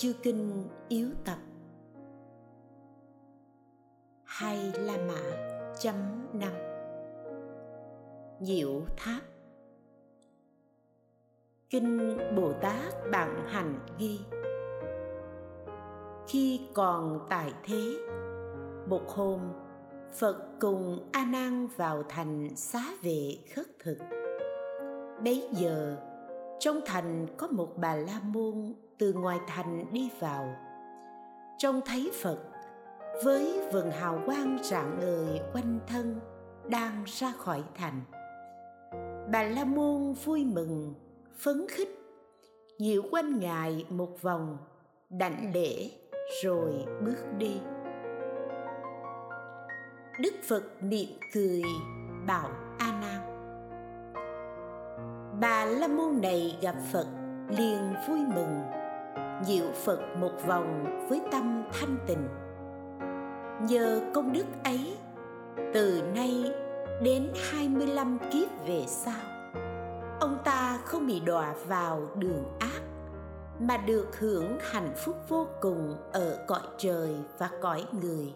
Chư kinh yếu tập. Hay La Mã chấm 5. Diệu Tháp. Kinh Bồ Tát Bạn Hành ghi: khi còn tại thế, một hôm Phật cùng A Nan vào thành Xá Vệ khất thực. Bấy giờ trong thành có một Bà La Môn từ ngoài thành đi vào, trông thấy Phật với vầng hào quang rạng ngời quanh thân đang ra khỏi thành. Bà La Môn vui mừng phấn khích, nhiễu quanh Ngài một vòng, đảnh lễ rồi bước đi. Đức Phật mỉm cười bảo A Nan: Bà La Môn này gặp Phật liền vui mừng, nhiễu Phật một vòng với tâm thanh tịnh. Nhờ công đức ấy, từ nay đến 25 kiếp về sau, ông ta không bị đọa vào đường ác, mà được hưởng hạnh phúc vô cùng ở cõi trời và cõi người.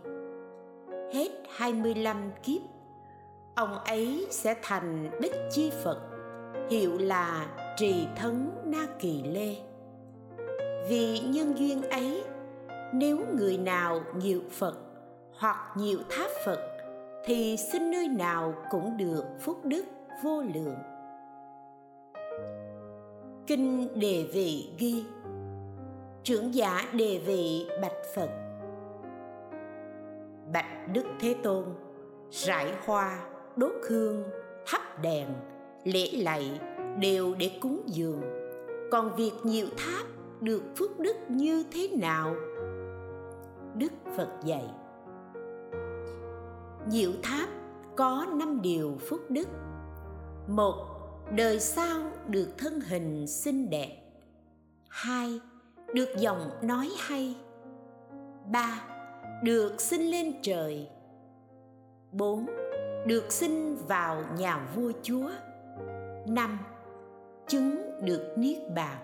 Hết 25 kiếp, ông ấy sẽ thành Bích Chi Phật, hiệu là Trì Thấn Na Kỳ Lê. Vì nhân duyên ấy, nếu người nào nhiễu Phật hoặc nhiễu tháp Phật thì xin nơi nào cũng được phúc đức vô lượng. Kinh Đề Vị ghi: trưởng giả Đề Vị bạch Phật: bạch Đức Thế Tôn, rải hoa, đốt hương, thắp đèn, lễ lạy đều để cúng dường, còn việc nhiễu tháp được phước đức như thế nào? Đức Phật dạy: nhiễu tháp có 5 điều phúc đức. 1. Đời sau được thân hình xinh đẹp. 2. Được giọng nói hay. 3. Được sinh lên trời. 4. Được sinh vào nhà vua chúa. 5. Chứng được niết bàn.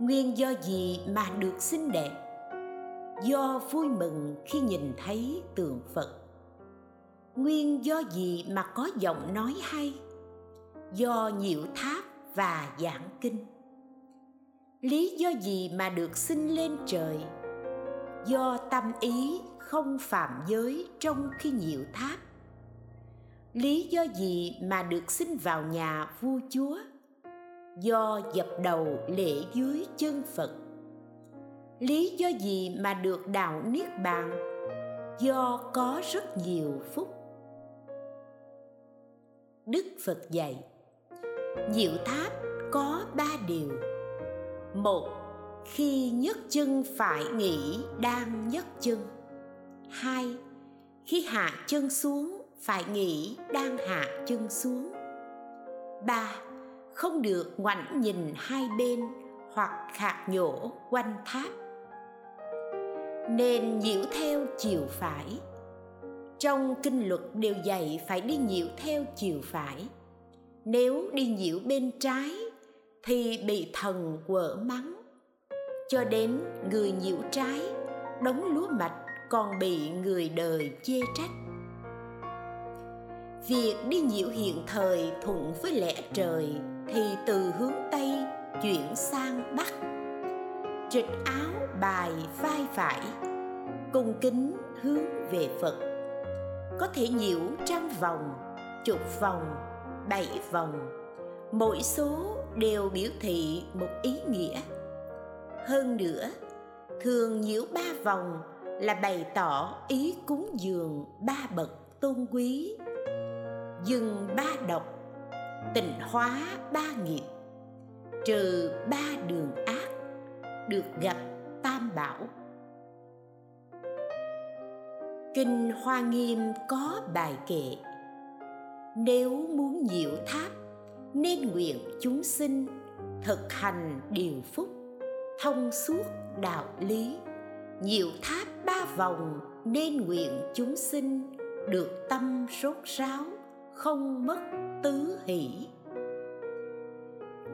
Nguyên do gì mà được xinh đẹp? Do vui mừng khi nhìn thấy tượng Phật. Nguyên do gì mà có giọng nói hay? Do nhiễu tháp và giảng kinh. Lý do gì mà được sinh lên trời? Do tâm ý không phạm giới trong khi nhiễu tháp. Lý do gì mà được sinh vào nhà vua chúa? Do dập đầu lễ dưới chân Phật. Lý do gì mà được đạo niết bàn? Do có rất nhiều phúc. Đức Phật dạy: diệu tháp có 3 điều. 1. Khi nhấc chân phải nghĩ đang nhấc chân. 2. Khi hạ chân xuống phải nghĩ đang hạ chân xuống. 3. Không được ngoảnh nhìn hai bên hoặc khạc nhổ quanh tháp, nên nhiễu theo chiều phải. Trong kinh luật đều dạy phải đi nhiễu theo chiều phải. Nếu đi nhiễu bên trái thì bị thần quở mắng. Cho đến người nhiễu trái, đống lúa mạch còn bị người đời chê trách. Việc đi nhiễu hiện thời thuận với lẽ trời thì từ hướng Tây chuyển sang Bắc, trịch áo bài vai phải, cung kính hướng về Phật. Có thể nhiễu trăm vòng, chục vòng, 7 vòng, mỗi số đều biểu thị một ý nghĩa. Hơn nữa, thường nhiễu 3 vòng là bày tỏ ý cúng dường 3 bậc tôn quý: dừng 3 độc, tịnh hóa 3 nghiệp, trừ 3 đường ác, được gặp Tam Bảo. Kinh Hoa Nghiêm có bài kệ: nếu muốn nhiễu tháp, nên nguyện chúng sinh thực hành điều phúc, thông suốt đạo lý. Nhiễu tháp 3 vòng, nên nguyện chúng sinh được tâm sốt ráo, không mất tứ hỷ.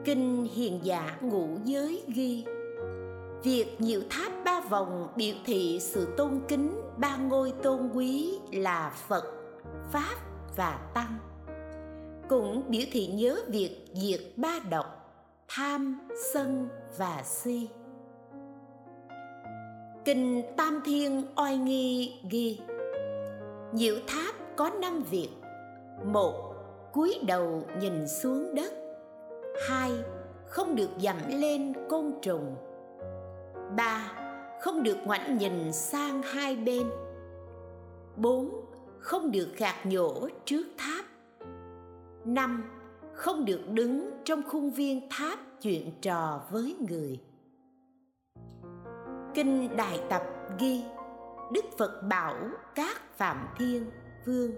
Kinh Hiền Giả Ngũ Giới ghi: việc nhiễu tháp ba vòng biểu thị sự tôn kính ba ngôi tôn quý là Phật, Pháp và Tăng, cũng biểu thị nhớ việc diệt ba độc tham, sân và si. Kinh Tam Thiên Oai Nghi ghi: nhiễu tháp có 5 việc. 1. Cúi đầu nhìn xuống đất. 2. Không được dẫm lên côn trùng. 3. Không được ngoảnh nhìn sang hai bên. 4. Không được gạt nhổ trước tháp. 5. Không được đứng trong khuôn viên tháp chuyện trò với người. Kinh Đại Tập ghi: Đức Phật bảo các Phạm Thiên Vương: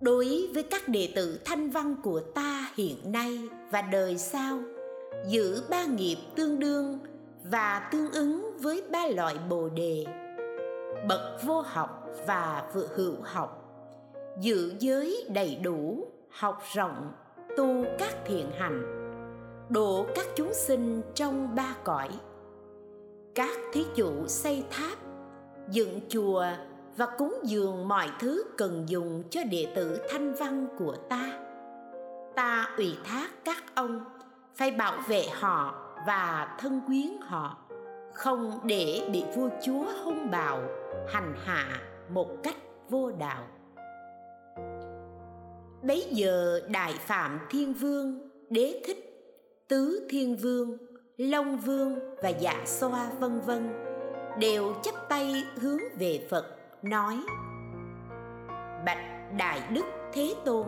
đối với các đệ tử Thanh Văn của ta hiện nay và đời sau, giữ ba nghiệp tương đương và tương ứng với ba loại bồ đề: bậc vô học và vừa hữu học, giữ giới đầy đủ, học rộng, tu các thiện hành, độ các chúng sinh trong ba cõi. Các thí chủ xây tháp, dựng chùa và cúng dường mọi thứ cần dùng cho đệ tử Thanh Văn của ta. Ta ủy thác các ông phải bảo vệ họ và thân quyến họ, không để bị vua chúa hung bạo, hành hạ một cách vô đạo. Bấy giờ Đại Phạm Thiên Vương, Đế Thích, Tứ Thiên Vương, Long Vương và Dạ Xoa vân vân đều chắp tay hướng về Phật nói: Bạch Đại Đức Thế Tôn,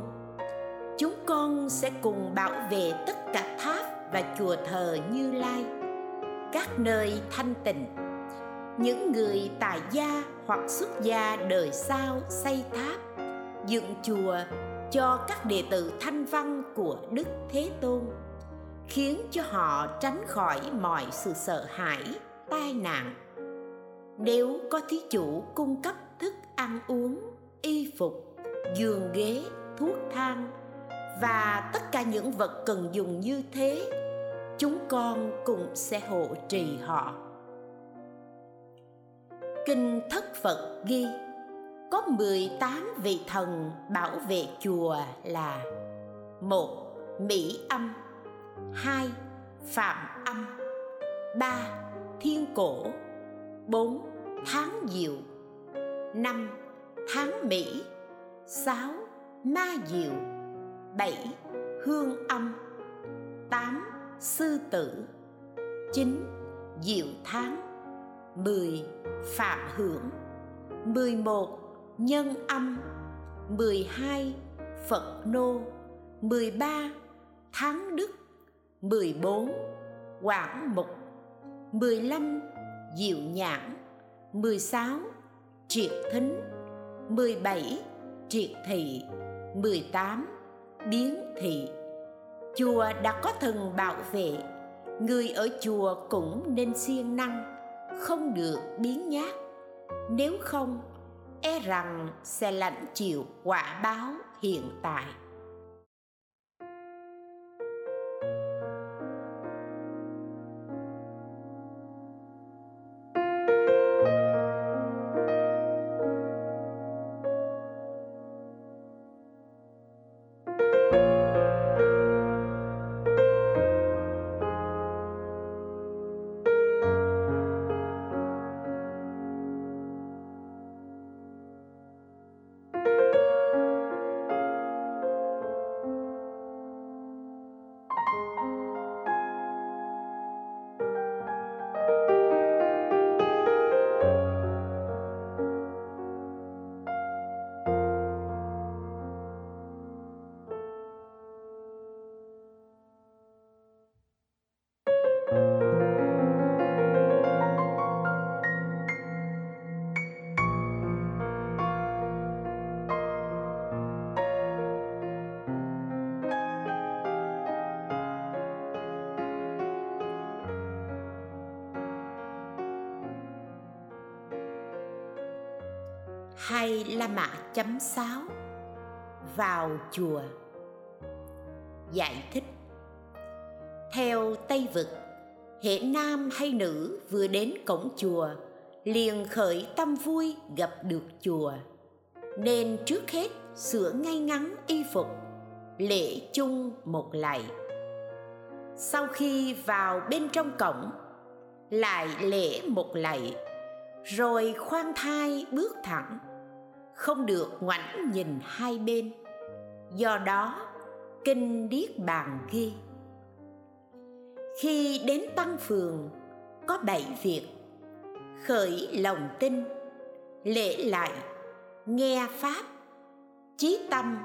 chúng con sẽ cùng bảo vệ tất cả tháp và chùa thờ Như Lai, các nơi thanh tịnh. Những người tại gia hoặc xuất gia đời sau xây tháp, dựng chùa cho các đệ tử Thanh Văn của Đức Thế Tôn, khiến cho họ tránh khỏi mọi sự sợ hãi, tai nạn. Nếu có thí chủ cung cấp thức ăn uống, y phục, giường ghế, thuốc thang và tất cả những vật cần dùng như thế, chúng con cũng sẽ hộ trì họ. Kinh Thất Phật ghi: có 18 vị thần bảo vệ chùa là: 1. Mỹ Âm. 2. Phạm Âm. 3. Thiên Cổ. 4. Tháng Diệu. 5. Tháng Mỹ. 6. Ma Diệu. 7. Hương Âm. 8. Sư Tử. 9. Diệu Tháng. 10. Phạm Hưởng. 11. Nhân Âm. 12. Phật Nô. 13. Tháng Đức. 14. Quảng Mục. 15. Diệu Nhãn. 16. Triệt Thính. 17. Triệt Thị. 18. Biến Thị. Chùa đã có thần bảo vệ, người ở chùa cũng nên siêng năng, không được biến nhát, nếu không e rằng sẽ lãnh chịu quả báo hiện tại. Hay La Mã chấm 6. Vào chùa. Giải thích: Theo Tây Vực, hễ nam hay nữ vừa đến cổng chùa liền khởi tâm vui gặp được chùa, nên trước hết sửa ngay ngắn y phục, lễ chung một lạy. Sau khi vào bên trong cổng, lại lễ một lạy, rồi khoan thai bước thẳng, không được ngoảnh nhìn hai bên. Do đó kinh Niết Bàn ghi: khi đến tăng phường có 7 việc: khởi lòng tin, lễ lạy, nghe pháp, chí tâm,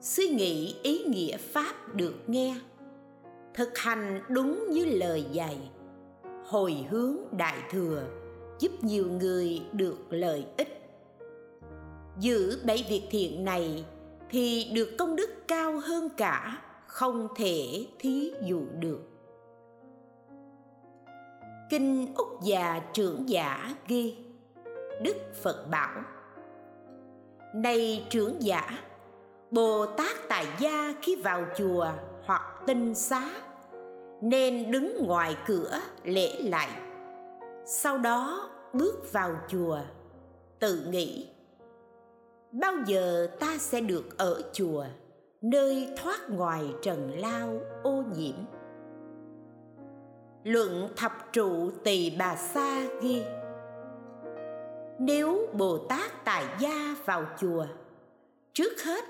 suy nghĩ ý nghĩa pháp được nghe, thực hành đúng như lời dạy, hồi hướng đại thừa, giúp nhiều người được lợi ích. Giữ 7 việc thiện này thì được công đức cao hơn cả, không thể thí dụ được. Kinh Úc Già Trưởng Giả ghi: Đức Phật bảo: này trưởng giả, Bồ Tát Tại Gia khi vào chùa hoặc tinh xá nên đứng ngoài cửa lễ lạy, sau đó bước vào chùa, tự nghĩ: bao giờ ta sẽ được ở chùa, nơi thoát ngoài trần lao ô nhiễm. Luận Thập Trụ Tỳ Bà Sa ghi: nếu Bồ Tát Tại Gia vào chùa, trước hết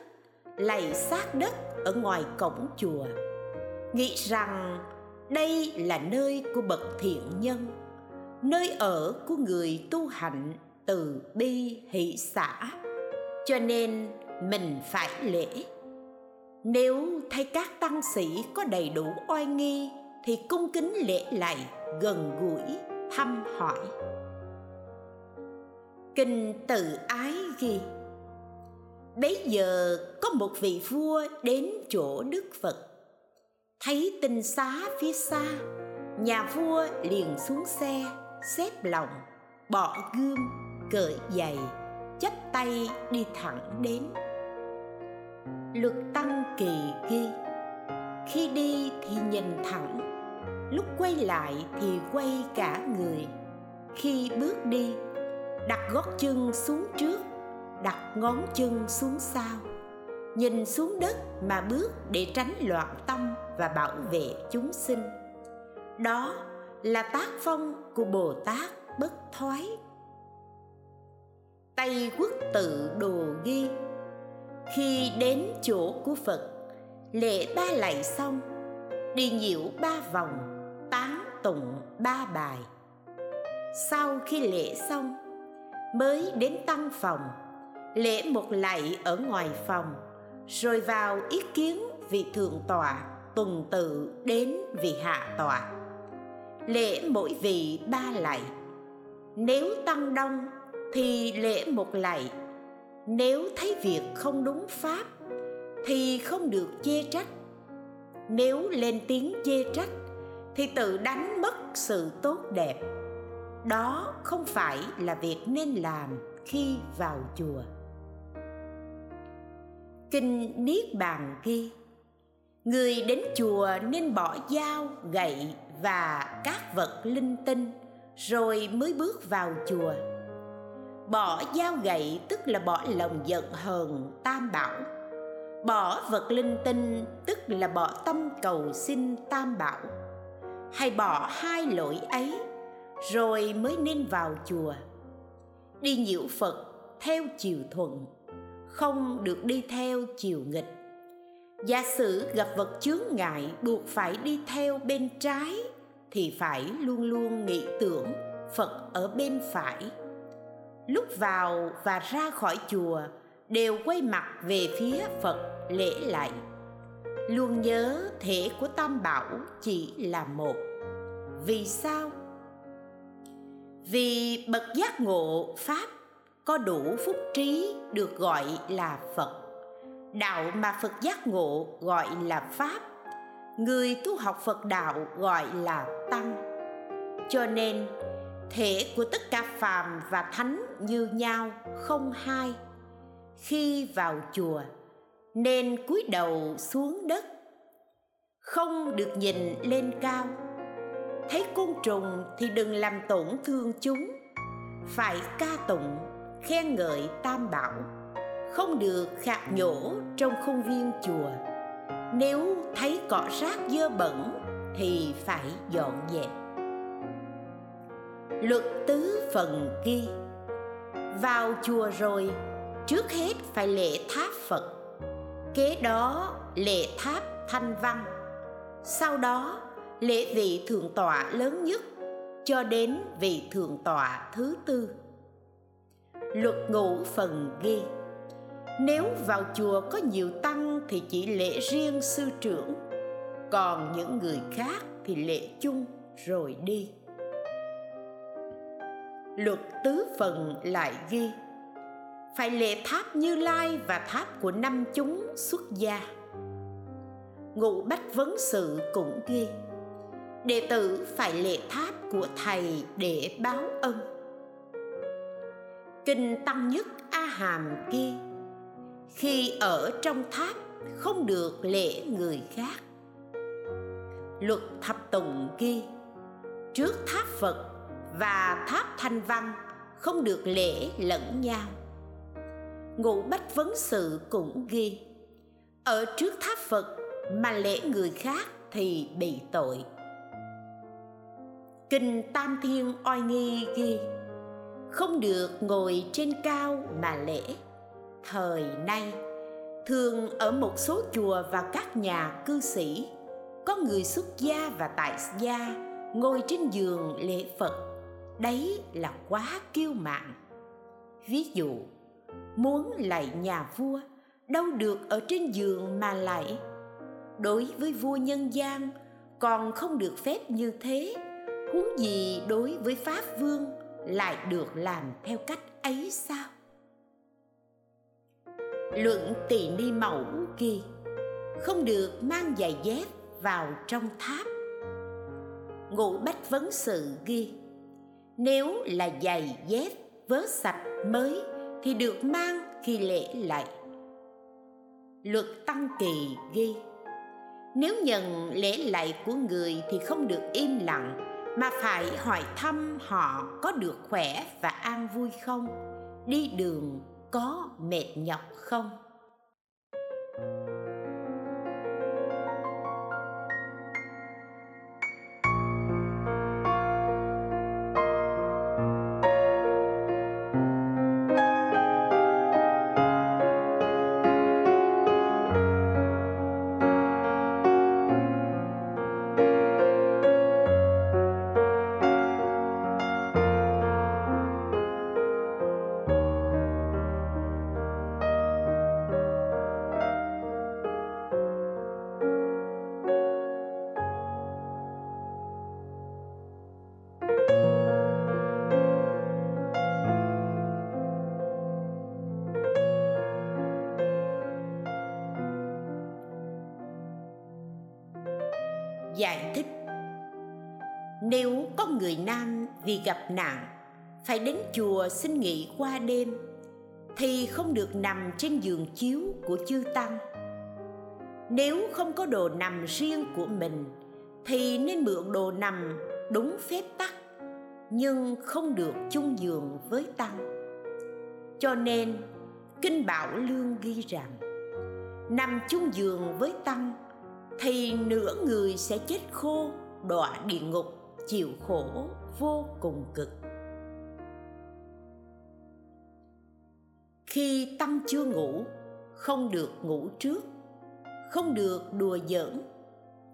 lạy sát đất ở ngoài cổng chùa, nghĩ rằng đây là nơi của bậc thiện nhân, nơi ở của người tu hạnh từ bi hỷ xả, cho nên mình phải lễ. Nếu thấy các tăng sĩ có đầy đủ oai nghi thì cung kính lễ lạy, gần gũi, thăm hỏi. Kinh Tự Ái ghi: bấy giờ có một vị vua đến chỗ Đức Phật, thấy tinh xá phía xa, nhà vua liền xuống xe, xếp lòng, bỏ gươm, cởi giày, chắp tay đi thẳng đến. Luật Tăng Kỳ ghi: khi đi thì nhìn thẳng, lúc quay lại thì quay cả người. Khi bước đi, đặt gót chân xuống trước, đặt ngón chân xuống sau, nhìn xuống đất mà bước để tránh loạn tâm và bảo vệ chúng sinh. Đó là tác phong của Bồ Tát bất thoái. Tây Quốc Tự Đồ ghi: khi đến chỗ của Phật, lễ ba lạy xong, đi nhiễu 3 vòng, tán tụng 3 bài. Sau khi lễ xong, mới đến tăng phòng, lễ một lạy ở ngoài phòng, rồi vào ý kiến vị thượng tọa, tuần tự đến vị hạ tọa, lễ mỗi vị 3 lạy. Nếu tăng đông thì lễ một lạy. Nếu thấy việc không đúng pháp thì không được chê trách. Nếu lên tiếng chê trách thì tự đánh mất sự tốt đẹp. Đó không phải là việc nên làm khi vào chùa. Kinh Niết Bàn ghi: người đến chùa nên bỏ dao, gậy và các vật linh tinh rồi mới bước vào chùa. Bỏ dao gậy tức là bỏ lòng giận hờn tam bảo. Bỏ vật linh tinh tức là bỏ tâm cầu xin tam bảo. Hay bỏ hai lỗi ấy rồi mới nên vào chùa. Đi nhiễu Phật theo chiều thuận, không được đi theo chiều nghịch. Giả sử gặp vật chướng ngại buộc phải đi theo bên trái thì phải luôn luôn nghĩ tưởng Phật ở bên phải. Lúc vào và ra khỏi chùa đều quay mặt về phía Phật lễ lạy. Luôn nhớ thể của Tam Bảo chỉ là một. Vì sao? Vì bậc giác ngộ pháp có đủ phúc trí được gọi là Phật. Đạo mà Phật giác ngộ gọi là pháp. Người tu học Phật đạo gọi là tăng. Cho nên thể của tất cả phàm và thánh như nhau, không hai. Khi vào chùa nên cúi đầu xuống đất, không được nhìn lên cao. Thấy côn trùng thì đừng làm tổn thương chúng, phải ca tụng, khen ngợi Tam Bảo, không được khạc nhổ trong khuôn viên chùa. Nếu thấy cỏ rác dơ bẩn thì phải dọn dẹp. Luật tứ phần ghi: vào chùa rồi, trước hết phải lễ tháp Phật, kế đó lễ tháp Thanh Văn, sau đó lễ vị thượng tọa lớn nhất cho đến vị thượng tọa thứ tư. Luật ngũ phần ghi: nếu vào chùa có nhiều tăng thì chỉ lễ riêng sư trưởng, còn những người khác thì lễ chung rồi đi. Luật tứ phần lại ghi: phải lễ tháp Như Lai và tháp của năm chúng xuất gia. Ngũ Bách Vấn Sự cũng ghi: đệ tử phải lễ tháp của thầy để báo ân. Kinh Tăng Nhất A Hàm ghi: khi ở trong tháp không được lễ người khác. Luật Thập Tùng ghi: trước tháp Phật và tháp Thanh Văn không được lễ lẫn nhau. Ngũ Bách Vấn Sự cũng ghi: ở trước tháp Phật mà lễ người khác thì bị tội. Kinh Tam Thiên Oai Nghi ghi: không được ngồi trên cao mà lễ. Thời nay thường ở một số chùa và các nhà cư sĩ có người xuất gia và tại gia ngồi trên giường lễ Phật. Đấy là quá kiêu mạn. Ví dụ, muốn lạy nhà vua, đâu được ở trên giường mà lạy. Đối với vua nhân gian còn không được phép như thế, huống gì đối với Pháp Vương lại được làm theo cách ấy sao? Luận Tỳ Ni Mẫu ghi: không được mang giày dép vào trong tháp. Ngũ Bách Vấn Sự ghi: nếu là giày dép vớ sạch mới thì được mang khi lễ lạy. Luật Tăng Kỳ ghi: nếu nhận lễ lạy của người thì không được im lặng, mà phải hỏi thăm họ có được khỏe và an vui không, đi đường có mệt nhọc không. Giải thích: nếu có người nam vì gặp nạn phải đến chùa xin nghỉ qua đêm thì không được nằm trên giường chiếu của chư tăng. Nếu không có đồ nằm riêng của mình thì nên mượn đồ nằm đúng phép tắc, nhưng không được chung giường với tăng. Cho nên Kinh Bảo Lương ghi rằng nằm chung giường với tăng thì nửa người sẽ chết khô, đọa địa ngục, chịu khổ vô cùng cực. Khi tăng chưa ngủ, không được ngủ trước, không được đùa giỡn,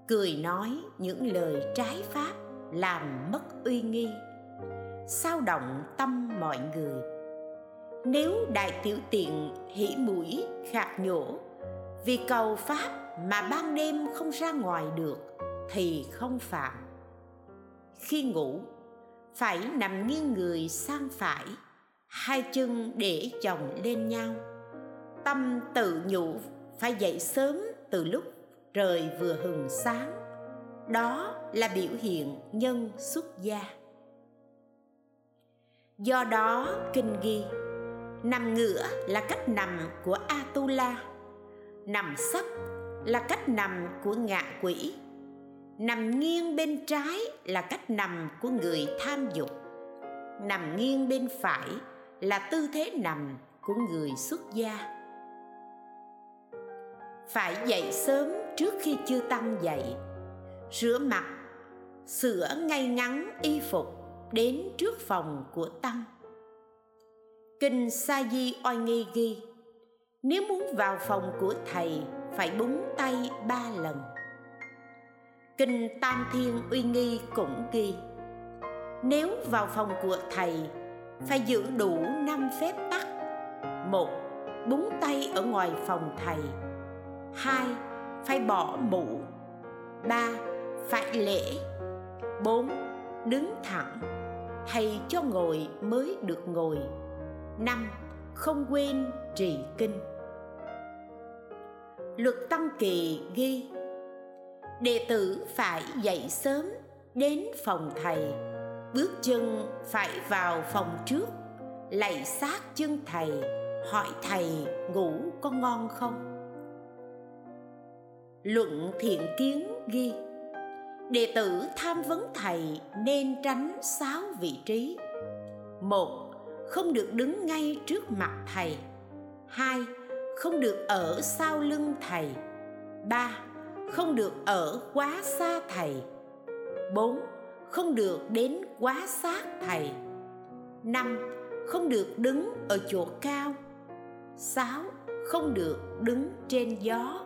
cười nói những lời trái pháp làm mất uy nghi, xao động tâm mọi người. Nếu đại tiểu tiện, hỉ mũi, khạc nhổ, vì cầu pháp mà ban đêm không ra ngoài được thì không phạm. Khi ngủ phải nằm nghiêng người sang phải, hai chân để chồng lên nhau. Tâm tự nhủ phải dậy sớm từ lúc trời vừa hừng sáng. Đó là biểu hiện nhân xuất gia. Do đó kinh ghi: nằm ngửa là cách nằm của Atula, nằm sấp là cách nằm của ngạ quỷ, Nằm nghiêng bên trái là cách nằm của người tham dục. Nằm nghiêng bên phải là tư thế nằm của người xuất gia. Phải dậy sớm trước khi chưa tăng dậy, rửa mặt, sửa ngay ngắn y phục đến trước phòng của tăng. Kinh Sa Di Oai Nghi ghi: nếu muốn vào phòng của thầy phải búng tay 3 lần. Kinh Tam Thiên Uy Nghi cũng ghi: nếu vào phòng của thầy phải giữ đủ 5 phép tắc. 1. Búng tay ở ngoài phòng thầy. 2. Phải bỏ mũ. 3. Phải lễ. 4. Đứng thẳng, thầy cho ngồi mới được ngồi. 5. Không quên trì kinh. Luật Tăng Kỳ ghi: đệ tử phải dậy sớm đến phòng thầy, bước chân phải vào phòng trước, lạy sát chân thầy, hỏi thầy ngủ có ngon không. Luận Thiện Kiến ghi: đệ tử tham vấn thầy nên tránh 6 vị trí. 1. Không được đứng ngay trước mặt thầy. 2. Không được ở sau lưng thầy. 3. Không được ở quá xa thầy. 4. Không được đến quá sát thầy. 5. Không được đứng ở chỗ cao. 6. Không được đứng trên gió.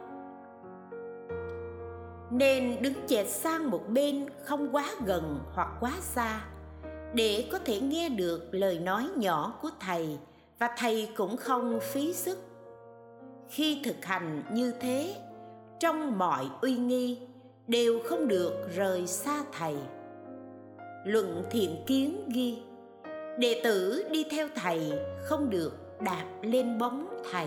Nên đứng chệch sang một bên, không quá gần hoặc quá xa, để có thể nghe được lời nói nhỏ của thầy và thầy cũng không phí sức. Khi thực hành như thế, trong mọi uy nghi đều không được rời xa thầy. Luận Thiện Kiến ghi: đệ tử đi theo thầy không được đạp lên bóng thầy.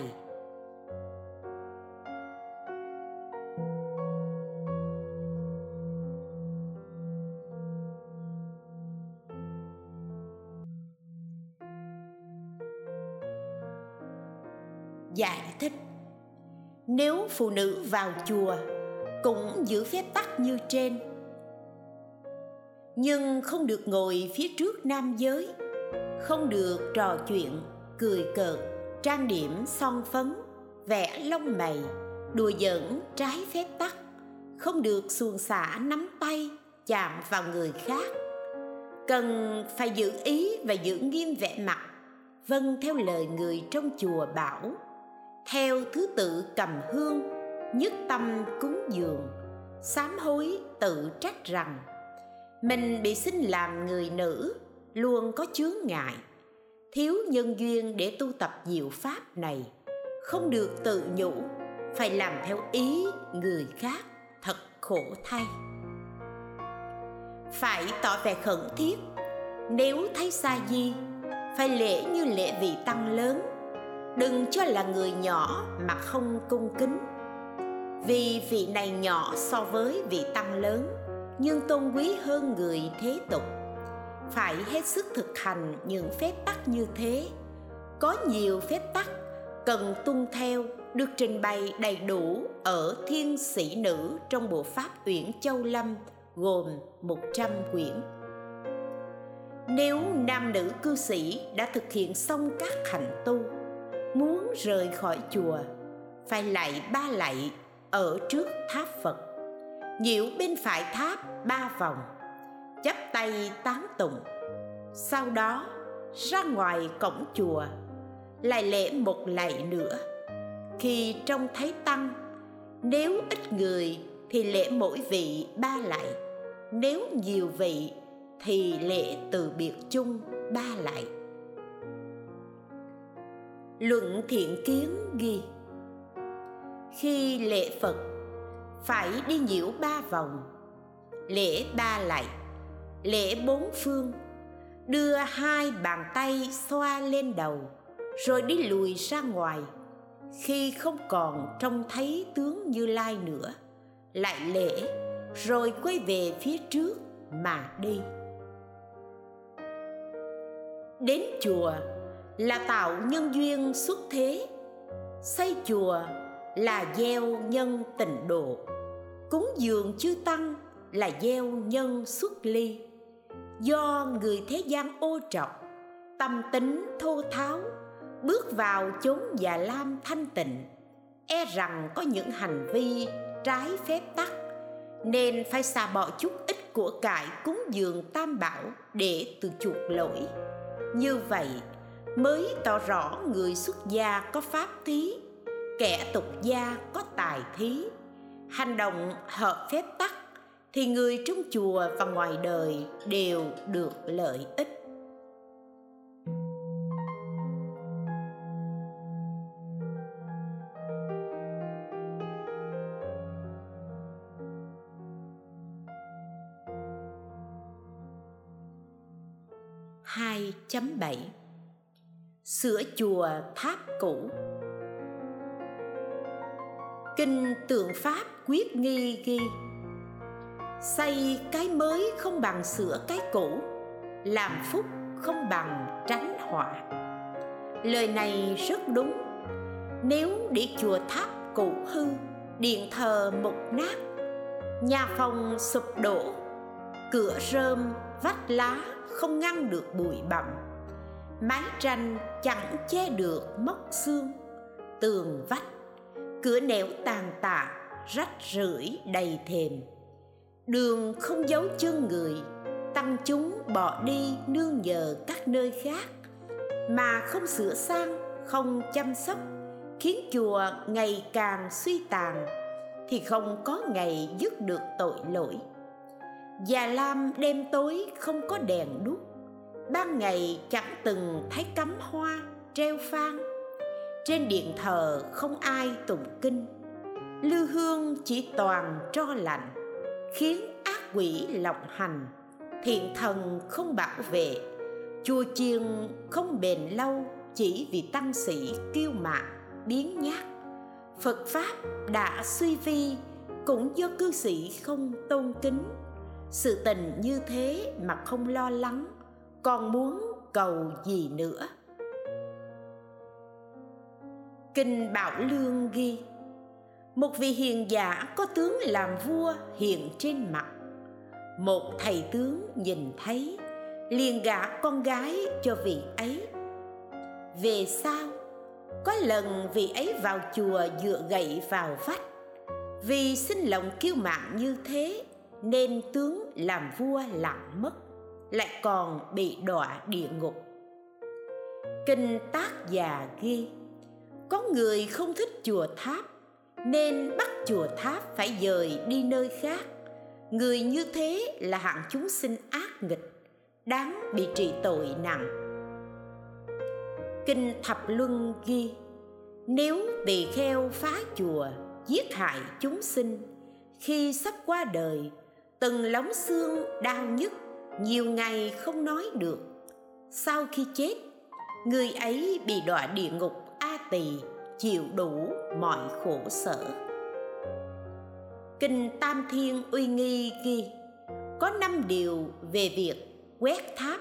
Giải thích: nếu phụ nữ vào chùa cũng giữ phép tắc như trên, nhưng không được ngồi phía trước nam giới, không được trò chuyện, cười cợt, trang điểm son phấn, vẽ lông mày, đùa giỡn trái phép tắc, không được xuồng xả nắm tay, chạm vào người khác, cần phải giữ ý và giữ nghiêm vẻ mặt, vâng theo lời người trong chùa bảo, theo thứ tự cầm hương, nhất tâm cúng dường, sám hối tự trách rằng mình bị sinh làm người nữ, luôn có chướng ngại, thiếu nhân duyên để tu tập diệu pháp này, không được tự nhủ, phải làm theo ý người khác, thật khổ thay. Phải tỏ vẻ khẩn thiết, nếu thấy sa di, phải lễ như lễ vị tăng lớn, đừng cho là người nhỏ mà không cung kính, vì vị này nhỏ so với vị tăng lớn, nhưng tôn quý hơn người thế tục. Phải hết sức thực hành những phép tắc như thế. Có nhiều phép tắc cần tuân theo, được trình bày đầy đủ ở Thiên Sĩ Nữ trong bộ Pháp Uyển Châu Lâm, gồm 100 quyển. Nếu nam nữ cư sĩ đã thực hiện xong các hành tu, muốn rời khỏi chùa, phải lạy 3 lạy ở trước tháp Phật, nhiễu bên phải tháp 3 vòng, chắp tay tán tụng, sau đó ra ngoài cổng chùa lại lễ 1 lạy nữa. Khi trông thấy tăng, nếu ít người thì lễ mỗi vị 3 lạy, nếu nhiều vị thì lễ từ biệt chung 3 lạy. Luận Thiện Kiến ghi: khi lễ Phật phải đi nhiễu 3 vòng, lễ 3 lạy, lễ 4 phương, đưa 2 bàn tay xoa lên đầu, rồi đi lùi ra ngoài. Khi không còn trông thấy tướng Như Lai nữa, lại lễ, rồi quay về phía trước mà đi. Đến chùa là tạo nhân duyên xuất thế, xây chùa là gieo nhân tịnh độ, cúng dường chư tăng là gieo nhân xuất ly. Do người thế gian ô trọc, tâm tính thô tháo, bước vào chốn già lam thanh tịnh, e rằng có những hành vi trái phép tắc, nên phải xả bỏ chút ít của cải cúng dường tam bảo để tự chuộc lỗi. Như vậy mới tỏ rõ người xuất gia có pháp thí, kẻ tục gia có tài thí. Hành động hợp phép tắc thì người trong chùa và ngoài đời đều được lợi ích. Sửa chùa tháp cũ. Kinh Tượng Pháp Quyết Nghi ghi: xây cái mới không bằng sửa cái cũ, làm phúc không bằng tránh họa. Lời này rất đúng. Nếu để chùa tháp cũ hư, điện thờ mục nát, nhà phòng sụp đổ, cửa rơm vách lá không ngăn được bụi bặm, mái tranh chẳng che được móc xương, tường vách, cửa nẻo tàn tạ, rách rưởi đầy thềm, đường không giấu chân người, tăng chúng bỏ đi nương nhờ các nơi khác, mà không sửa sang, không chăm sóc, khiến chùa ngày càng suy tàn, thì không có ngày dứt được tội lỗi. Già lam đêm tối không có đèn đuốc, ban ngày chẳng từng thấy cắm hoa treo phang, trên điện thờ không ai tụng kinh, lư hương chỉ toàn tro lạnh, khiến ác quỷ lộng hành, thiện thần không bảo vệ, chùa chiền không bền lâu chỉ vì tăng sĩ kiêu mạn biếng nhác. Phật pháp đã suy vi cũng do cư sĩ không tôn kính. Sự tình như thế mà không lo lắng, còn muốn cầu gì nữa? Kinh Bảo Lương ghi: một vị hiền giả có tướng làm vua hiện trên mặt. Một thầy tướng nhìn thấy, liền gả con gái cho vị ấy. Về sau, có lần vị ấy vào chùa dựa gậy vào vách. Vì sinh lòng kiêu mạn như thế nên tướng làm vua lặng mất, lại còn bị đọa địa ngục. Kinh Tác Già ghi: có người không thích chùa tháp nên bắt chùa tháp phải dời đi nơi khác. Người như thế là hạng chúng sinh ác nghịch, đáng bị trị tội nặng. Kinh Thập Luân ghi: nếu tỳ kheo phá chùa, giết hại chúng sinh, khi sắp qua đời, từng lóng xương đau nhức, nhiều ngày không nói được. Sau khi chết, người ấy bị đọa địa ngục A Tỳ, chịu đủ mọi khổ sở. Kinh Tam Thiên Uy Nghi ghi: có 5 điều về việc quét tháp.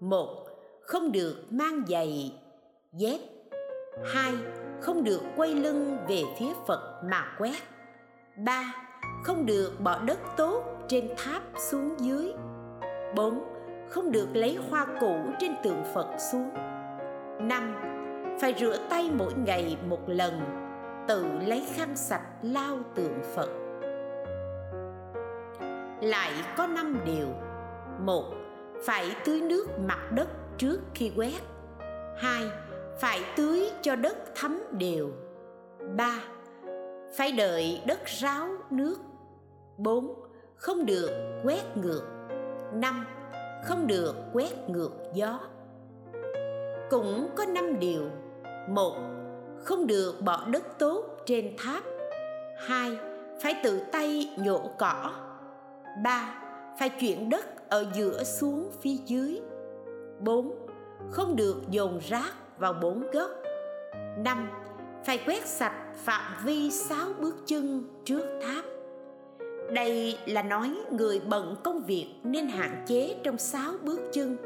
1. Không được mang giày dép. 2. Không được quay lưng về phía Phật mà quét. 3. Không được bỏ đất tốt trên tháp xuống dưới. 4. Không được lấy hoa cũ trên tượng Phật xuống. 5. Phải rửa tay mỗi ngày một lần, tự lấy khăn sạch lau tượng Phật. Lại có 5 điều. 1. Phải tưới nước mặt đất trước khi quét. 2. Phải tưới cho đất thấm đều. 3. Phải đợi đất ráo nước. 4. Không được quét ngược. 5. Không được quét ngược gió. Cũng có 5 điều. 1. Không được bỏ đất tốt trên tháp. 2. Phải tự tay nhổ cỏ. 3. Phải chuyển đất ở giữa xuống phía dưới. 4. Không được dồn rác vào 4 góc. 5. Phải quét sạch phạm vi 6 bước chân trước tháp. Đây là nói người bận công việc nên hạn chế trong 6 bước chân.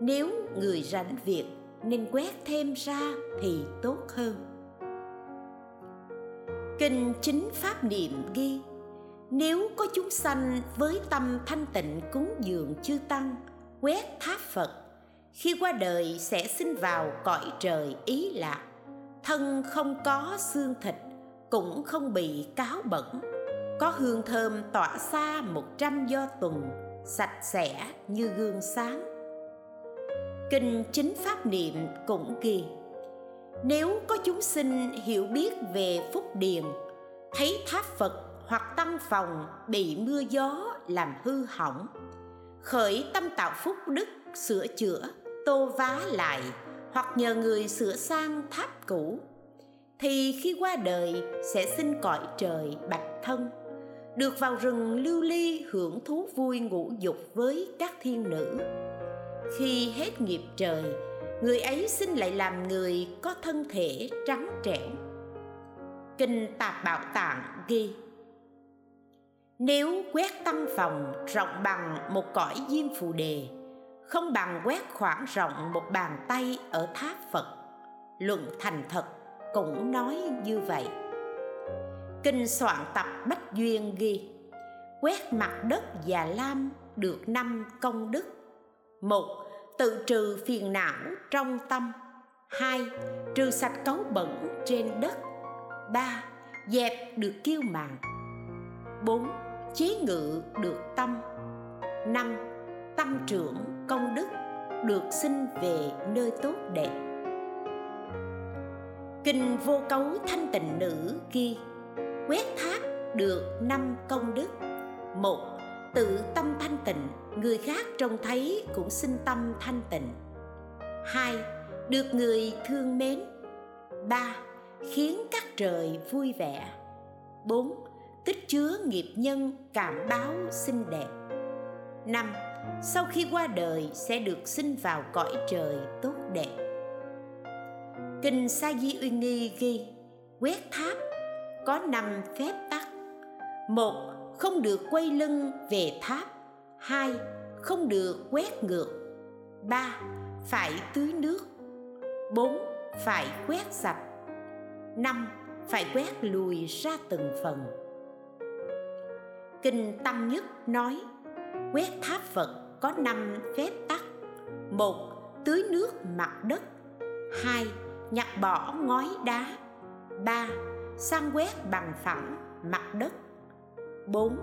Nếu người rảnh việc nên quét thêm ra thì tốt hơn. Kinh Chính Pháp Niệm ghi: Nếu có chúng sanh với tâm thanh tịnh cúng dường chư tăng, quét tháp Phật, khi qua đời sẽ sinh vào cõi trời Ý Lạc, thân không có xương thịt, cũng không bị cáo bẩn, có hương thơm tỏa xa 100 do tuần, sạch sẽ như gương sáng. Kinh Chính Pháp Niệm cũng ghi: nếu có chúng sinh hiểu biết về Phúc Điền, thấy tháp Phật hoặc tăng phòng bị mưa gió làm hư hỏng, khởi tâm tạo phúc đức sửa chữa, tô vá lại, hoặc nhờ người sửa sang tháp cũ, thì khi qua đời sẽ sinh cõi trời Bạch Thân, được vào rừng lưu ly hưởng thú vui ngũ dục với các thiên nữ. Khi hết nghiệp trời, người ấy sinh lại làm người có thân thể trắng trẻo. Kinh Tạp Bảo Tạng ghi: nếu quét tăng phòng rộng bằng một cõi Diêm Phù Đề, không bằng quét khoảng rộng một bàn tay ở tháp Phật. Luận Thành Thật cũng nói như vậy. Kinh Soạn Tập Bách Duyên ghi: quét mặt đất Già Lam được 5 công đức. 1. Tự trừ phiền não trong tâm. 2. Trừ sạch cấu bẩn trên đất. 3. Dẹp được kiêu mạn. 4. Chế ngự được tâm. 5. Tăng trưởng công đức, được sinh về nơi tốt đẹp. Kinh Vô Cấu Thanh Tịnh Nữ kia: quét tháp được 5 công đức. 1. Tự tâm thanh tịnh, người khác trông thấy cũng sinh tâm thanh tịnh. 2. Được người thương mến. 3. Khiến các trời vui vẻ. 4. Tích chứa nghiệp nhân cảm báo xinh đẹp. 5. Sau khi qua đời sẽ được sinh vào cõi trời tốt đẹp. Kinh Sa Di Uy Nghi ghi: quét tháp có 5 phép tắc. 1. Không được quay lưng về tháp. 2. Không được quét ngược. 3. Phải tưới nước. 4. Phải quét sạch. 5. Phải quét lùi ra từng phần. Kinh Tâm Nhất nói: quét tháp Phật có 5 phép tắc. 1. Tưới nước mặt đất. 2. Nhặt bỏ ngói đá. 3. San quét bằng phẳng mặt đất. 4.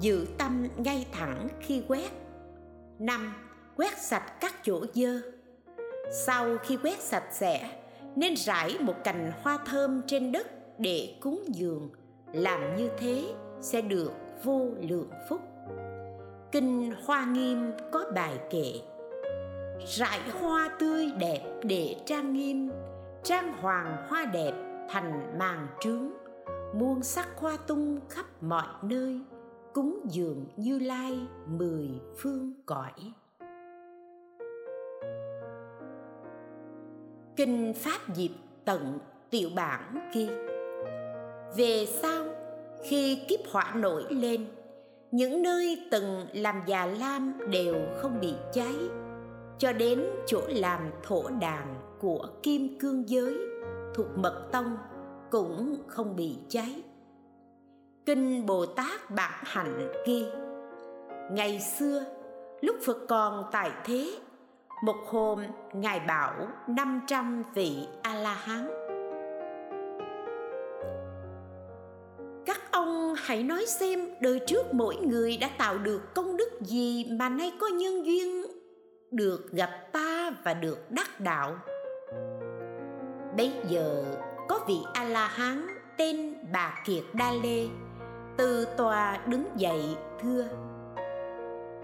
Giữ tâm ngay thẳng khi quét. 5. Quét sạch các chỗ dơ. Sau khi quét sạch sẽ, nên rải một cành hoa thơm trên đất để cúng dường. Làm như thế sẽ được vô lượng phúc. Kinh Hoa Nghiêm có bài kệ: rải hoa tươi đẹp để trang nghiêm, trang hoàng hoa đẹp thành màn trướng, muôn sắc hoa tung khắp mọi nơi, cúng dường Như Lai 10 phương cõi. Kinh Pháp Diệp Tận Tiểu Bản kia: về sau khi kiếp hỏa nổi lên, những nơi từng làm già lam đều không bị cháy, cho đến chỗ làm thổ đàn của Kim Cương Giới thuộc Mật Tông cũng không bị cháy. Kinh Bồ Tát Bản Hạnh kia: ngày xưa lúc Phật còn tại thế, một hôm Ngài bảo 500 vị A-la-hán: các ông hãy nói xem đời trước mỗi người đã tạo được công đức gì mà nay có nhân duyên được gặp ta và được đắc đạo. Bây giờ có vị A-la-hán tên Bà Kiệt Đa Lê từ tòa đứng dậy thưa: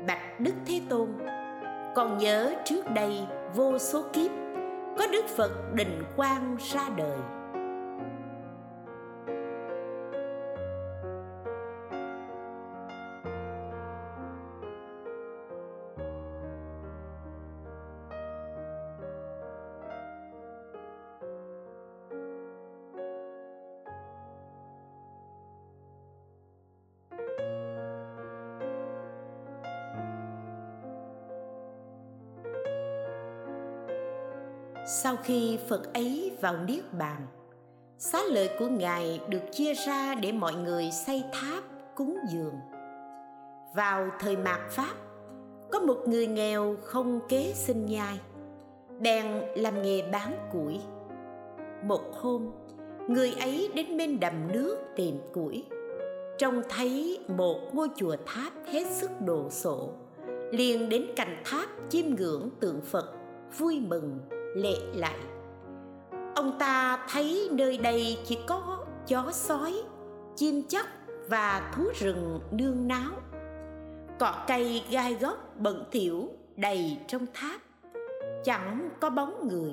bạch Đức Thế Tôn, còn nhớ trước đây vô số kiếp có Đức Phật Định Quang ra đời. Sau khi Phật ấy vào Niết Bàn, xá lợi của Ngài được chia ra để mọi người xây tháp cúng dường. Vào thời mạt Pháp, có một người nghèo không kế sinh nhai, bèn làm nghề bán củi. Một hôm, người ấy đến bên đầm nước tìm củi, trông thấy một ngôi chùa tháp hết sức đồ sộ, liền đến cạnh tháp chiêm ngưỡng tượng Phật, vui mừng lễ lại. Ông ta thấy nơi đây chỉ có chó sói, chim chóc và thú rừng nương náo. Cỏ cây gai góc bẩn thỉu đầy trong tháp, chẳng có bóng người,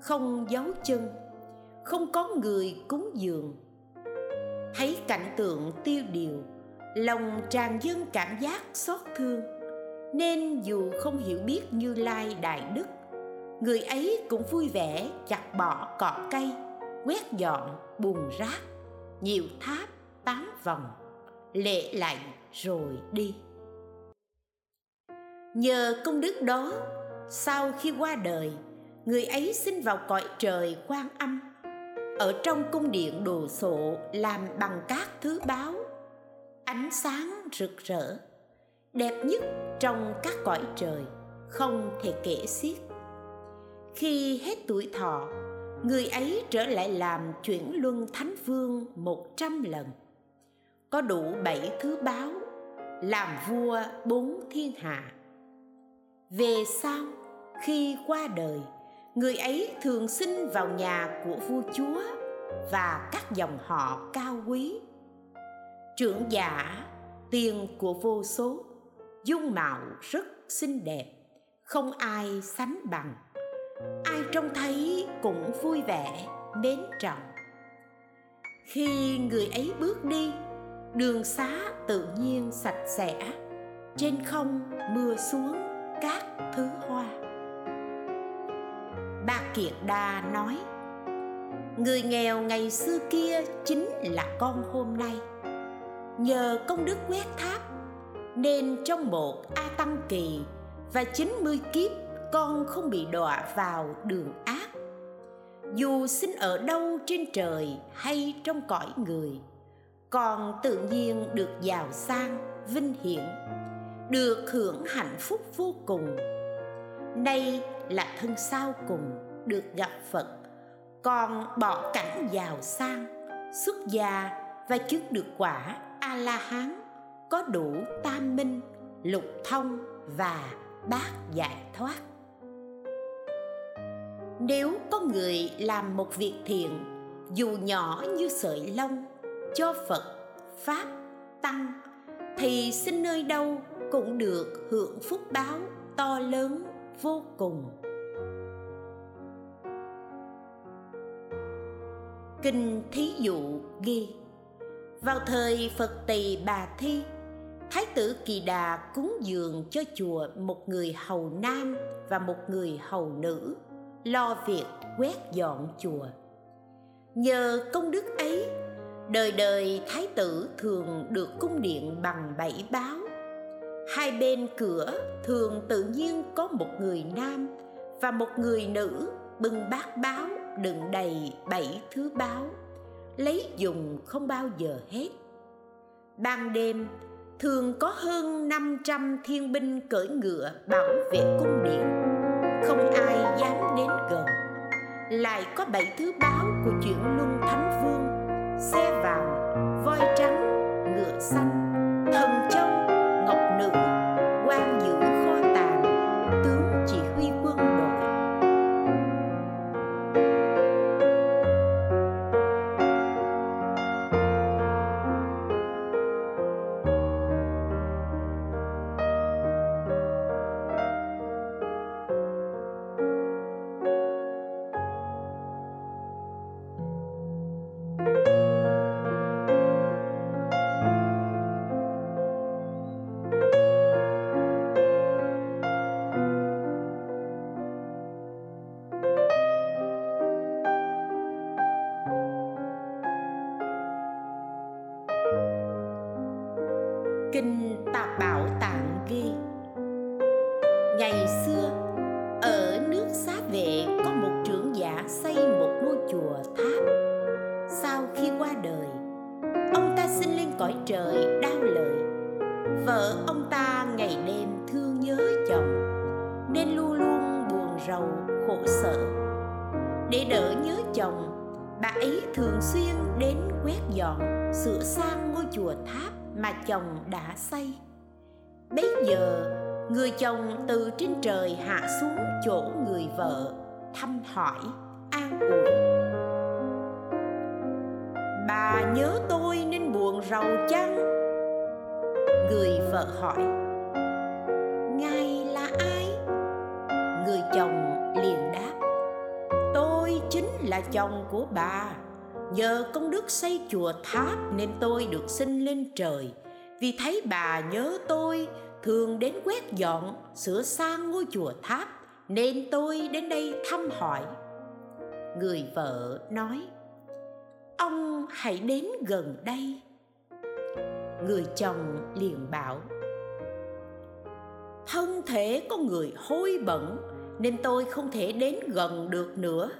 không dấu chân, không có người cúng dường. Thấy cảnh tượng tiêu điều, lòng tràn dâng cảm giác xót thương, nên dù không hiểu biết Như Lai đại đức, người ấy cũng vui vẻ chặt bỏ cỏ cây, quét dọn bùn rác, nhiều tháp 8 vòng, lễ lạy rồi đi. Nhờ công đức đó, sau khi qua đời, người ấy sinh vào cõi trời Quan Âm, ở trong cung điện đồ sộ làm bằng các thứ báu, ánh sáng rực rỡ, đẹp nhất trong các cõi trời, không thể kể xiết. Khi hết tuổi thọ, người ấy trở lại làm chuyển luân thánh vương 100 lần, có đủ 7 thứ báu, làm vua 4 thiên hạ. Về sau, khi qua đời, người ấy thường sinh vào nhà của vua chúa và các dòng họ cao quý, trưởng giả, tiền của vô số, dung mạo rất xinh đẹp, không ai sánh bằng. Ai trông thấy cũng vui vẻ, mến trọng. Khi người ấy bước đi, đường xá tự nhiên sạch sẽ, trên không mưa xuống các thứ hoa. Ba Kiệt Đa nói: người nghèo ngày xưa kia chính là con hôm nay. Nhờ công đức quét tháp, nên trong 1 A Tăng Kỳ và 90 kiếp, con không bị đọa vào đường ác. Dù sinh ở đâu trên trời hay trong cõi người, con tự nhiên được giàu sang, vinh hiển, được hưởng hạnh phúc vô cùng. Nay là thân sau cùng được gặp Phật, con bỏ cảnh giàu sang, xuất gia và chứng được quả A-la-hán, có đủ 3 minh, 6 thông và 8 giải thoát. Nếu có người làm một việc thiện, dù nhỏ như sợi lông, cho Phật, Pháp, Tăng, thì sinh nơi đâu cũng được hưởng phúc báo to lớn vô cùng. Kinh Thí Dụ ghi: vào thời Phật Tỳ Bà Thi, Thái tử Kỳ Đà cúng dường cho chùa 1 người hầu nam và 1 người hầu nữ, lo việc quét dọn chùa. Nhờ công đức ấy, đời đời thái tử thường được cung điện bằng 7 báo. Hai bên cửa thường tự nhiên có 1 người nam và 1 người nữ bưng bát báo đựng đầy 7 thứ báo, lấy dùng không bao giờ hết. Ban đêm thường có hơn 500 thiên binh cưỡi ngựa bảo vệ cung điện, không ai dám đến gần. Lại có 7 thứ báo của chuyển luân thánh vương: xe vàng, voi trắng, ngựa xanh, thần châu, ngọc nữ, quan giữ kho tàng, tướng chỉ huy quân đội. Kinh Tạp Bảo Tạng ghi: ngày xưa ở nước Xá Vệ có một trưởng giả xây một ngôi chùa tháp. Sau khi qua đời, ông ta xin lên cõi trời đao lợi. Vợ ông ta ngày đêm thương nhớ chồng, nên luôn luôn buồn rầu khổ sở. Để đỡ nhớ chồng, bà ấy thường xuyên đến quét dọn, sửa sang ngôi chùa tháp mà chồng đã xây. Bấy giờ người chồng từ trên trời hạ xuống chỗ người vợ, thăm hỏi, an ủi. Bà nhớ tôi nên buồn rầu chăng? Người vợ hỏi. Ngài là ai? Người chồng liền đáp. Tôi chính là chồng của bà. Nhờ công đức xây chùa tháp nên tôi được sinh lên trời. Vì thấy bà nhớ tôi, thường đến quét dọn, sửa sang ngôi chùa tháp, nên tôi đến đây thăm hỏi. Người vợ nói, ông hãy đến gần đây. Người chồng liền bảo, thân thể có người hôi bẩn nên tôi không thể đến gần được nữa.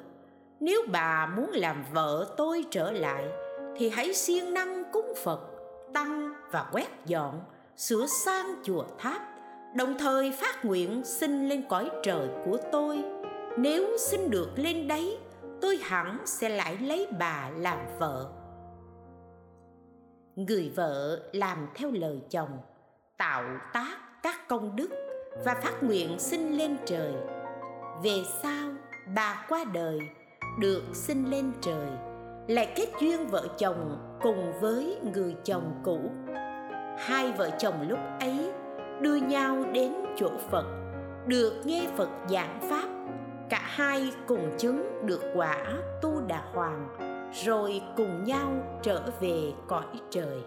Nếu bà muốn làm vợ tôi trở lại thì hãy siêng năng cúng Phật, tăng và quét dọn, sửa sang chùa tháp, đồng thời phát nguyện xin lên cõi trời của tôi. Nếu xin được lên đấy, tôi hẳn sẽ lại lấy bà làm vợ. Người vợ làm theo lời chồng, tạo tác các công đức và phát nguyện xin lên trời. Về sau bà qua đời, được xin lên trời, lại kết duyên vợ chồng cùng với người chồng cũ. Hai vợ chồng lúc ấy đưa nhau đến chỗ Phật, được nghe Phật giảng pháp. Cả hai cùng chứng được quả Tu Đà Hoàng, rồi cùng nhau trở về cõi trời.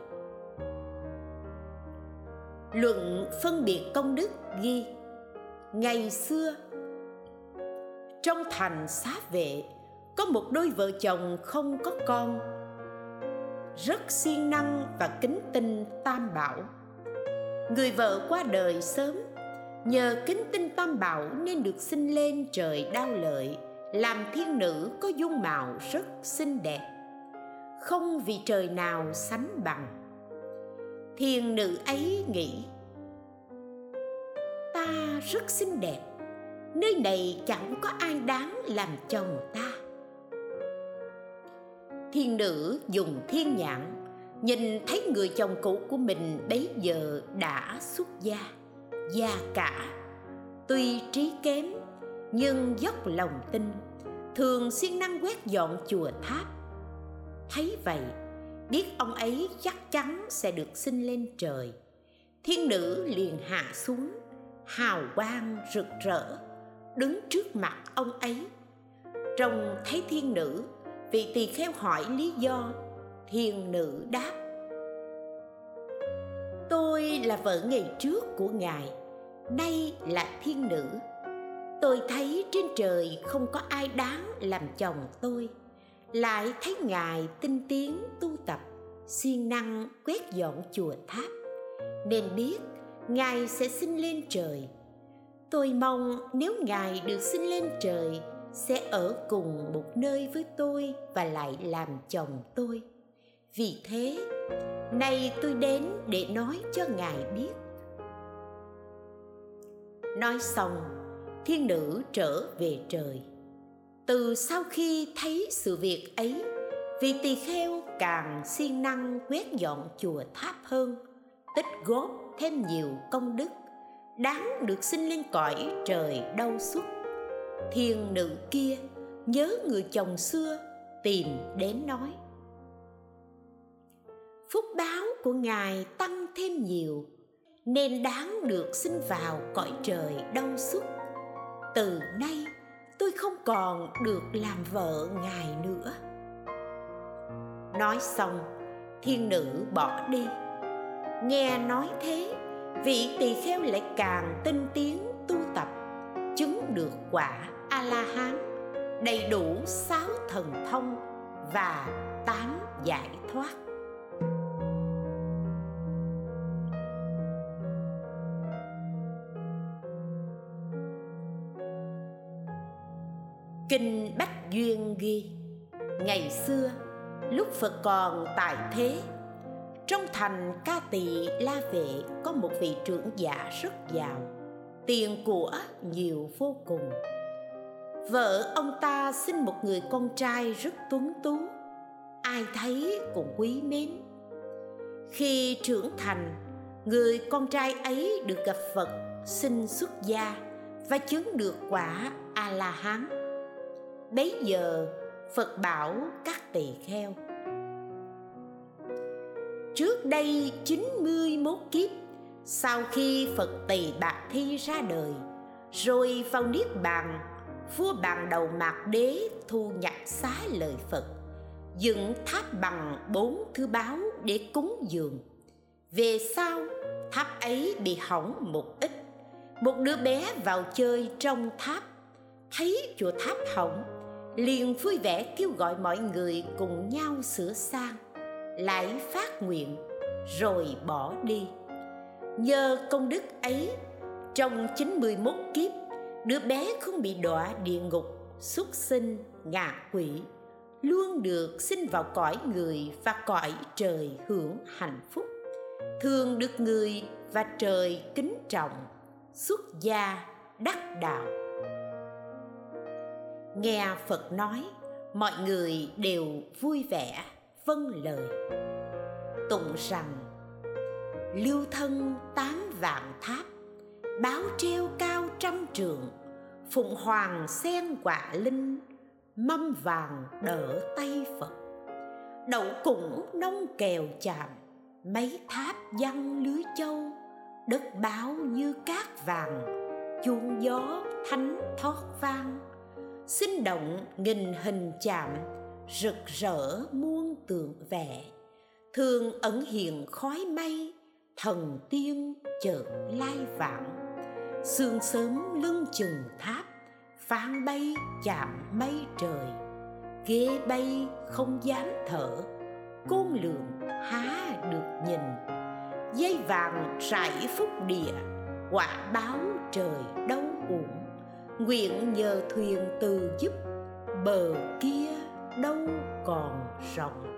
Luận phân biệt công đức ghi: ngày xưa trong thành Xá Vệ có một đôi vợ chồng không có con, rất siêng năng và kính tinh Tam Bảo. Người vợ qua đời sớm, nhờ kính tinh Tam Bảo nên được sinh lên trời Đao Lợi, làm thiên nữ có dung mạo rất xinh đẹp, không vì trời nào sánh bằng. Thiên nữ ấy nghĩ, ta rất xinh đẹp, nơi này chẳng có ai đáng làm chồng ta. Thiên nữ dùng thiên nhãn nhìn thấy người chồng cũ của mình bấy giờ đã xuất gia, già cả. Tuy trí kém nhưng dốc lòng tin, thường siêng năng quét dọn chùa tháp. Thấy vậy, biết ông ấy chắc chắn sẽ được sinh lên trời, thiên nữ liền hạ xuống, hào quang rực rỡ, đứng trước mặt ông ấy. Trông thấy thiên nữ, vị tỳ kheo hỏi lý do. Thiên nữ đáp, tôi là vợ ngày trước của ngài, đây là thiên nữ. Tôi thấy trên trời không có ai đáng làm chồng tôi, lại thấy ngài tinh tiến tu tập, siêng năng quét dọn chùa tháp, nên biết ngài sẽ sinh lên trời. Tôi mong nếu ngài được sinh lên trời sẽ ở cùng một nơi với tôi và lại làm chồng tôi. Vì thế, nay tôi đến để nói cho ngài biết. Nói xong, thiên nữ trở về trời. Từ sau khi thấy sự việc ấy, vị tỳ kheo càng siêng năng quét dọn chùa tháp hơn, tích góp thêm nhiều công đức, đáng được sinh lên cõi trời Đâu Xuất. Thiên nữ kia nhớ người chồng xưa, tìm đến nói, phúc báo của ngài tăng thêm nhiều, nên đáng được sinh vào cõi trời Đâu Xuất. Từ nay tôi không còn được làm vợ ngài nữa. Nói xong, thiên nữ bỏ đi. Nghe nói thế, vị tỳ kheo lại càng tinh tiến tu tập, chứng được quả A-la-hán, đầy đủ 6 thần thông và 8 giải thoát. Kinh Bách Duyên ghi: ngày xưa, lúc Phật còn tại thế, Trong thành Ca Tỳ La Vệ có một vị trưởng giả rất giàu, tiền của nhiều vô cùng. Vợ ông ta sinh một người con trai rất tuấn tú, ai thấy cũng quý mến. Khi trưởng thành, người con trai ấy được gặp Phật, xin xuất gia và chứng được quả A-la-hán. Bấy giờ Phật bảo các tỳ kheo: trước đây 91 kiếp, sau khi Phật Tỳ Bạt Thi ra đời, rồi vào Niết Bàn, vua Bàn Đầu Mạt Đế thu nhặt xá lời Phật, dựng tháp bằng 4 thứ báu để cúng dường. Về sau, tháp ấy bị hỏng một ít. Một đứa bé vào chơi trong tháp, thấy chỗ tháp hỏng, liền vui vẻ kêu gọi mọi người cùng nhau sửa sang, lại phát nguyện rồi bỏ đi. Nhờ công đức ấy, trong 91 kiếp, đứa bé không bị đọa địa ngục, xuất sinh, ngạ quỷ, luôn được sinh vào cõi người và cõi trời hưởng hạnh phúc, thường được người và trời kính trọng, xuất gia đắc đạo. Nghe Phật nói, mọi người đều vui vẻ vâng lời, tụng rằng: lưu thân 8 vạn tháp, báo treo cao 100 trượng, phụng hoàng sen quả linh, mâm vàng đỡ tay Phật, đậu cũng nông kèo chạm, mấy tháp giăng lưới châu, đất báo như cát vàng, chuông gió thánh thót vang, sinh động nghìn hình chạm, rực rỡ muôn tượng vẽ, thường ẩn hiện khói mây, thần tiên chợt lai vãng, sương sớm lưng chừng tháp, phán bay chạm mây trời, ghế bay không dám thở, côn lường há được nhìn, dây vàng rải phúc địa, quả báo trời đâu uổng, nguyện nhờ thuyền từ giúp, bờ kia đâu còn rộng.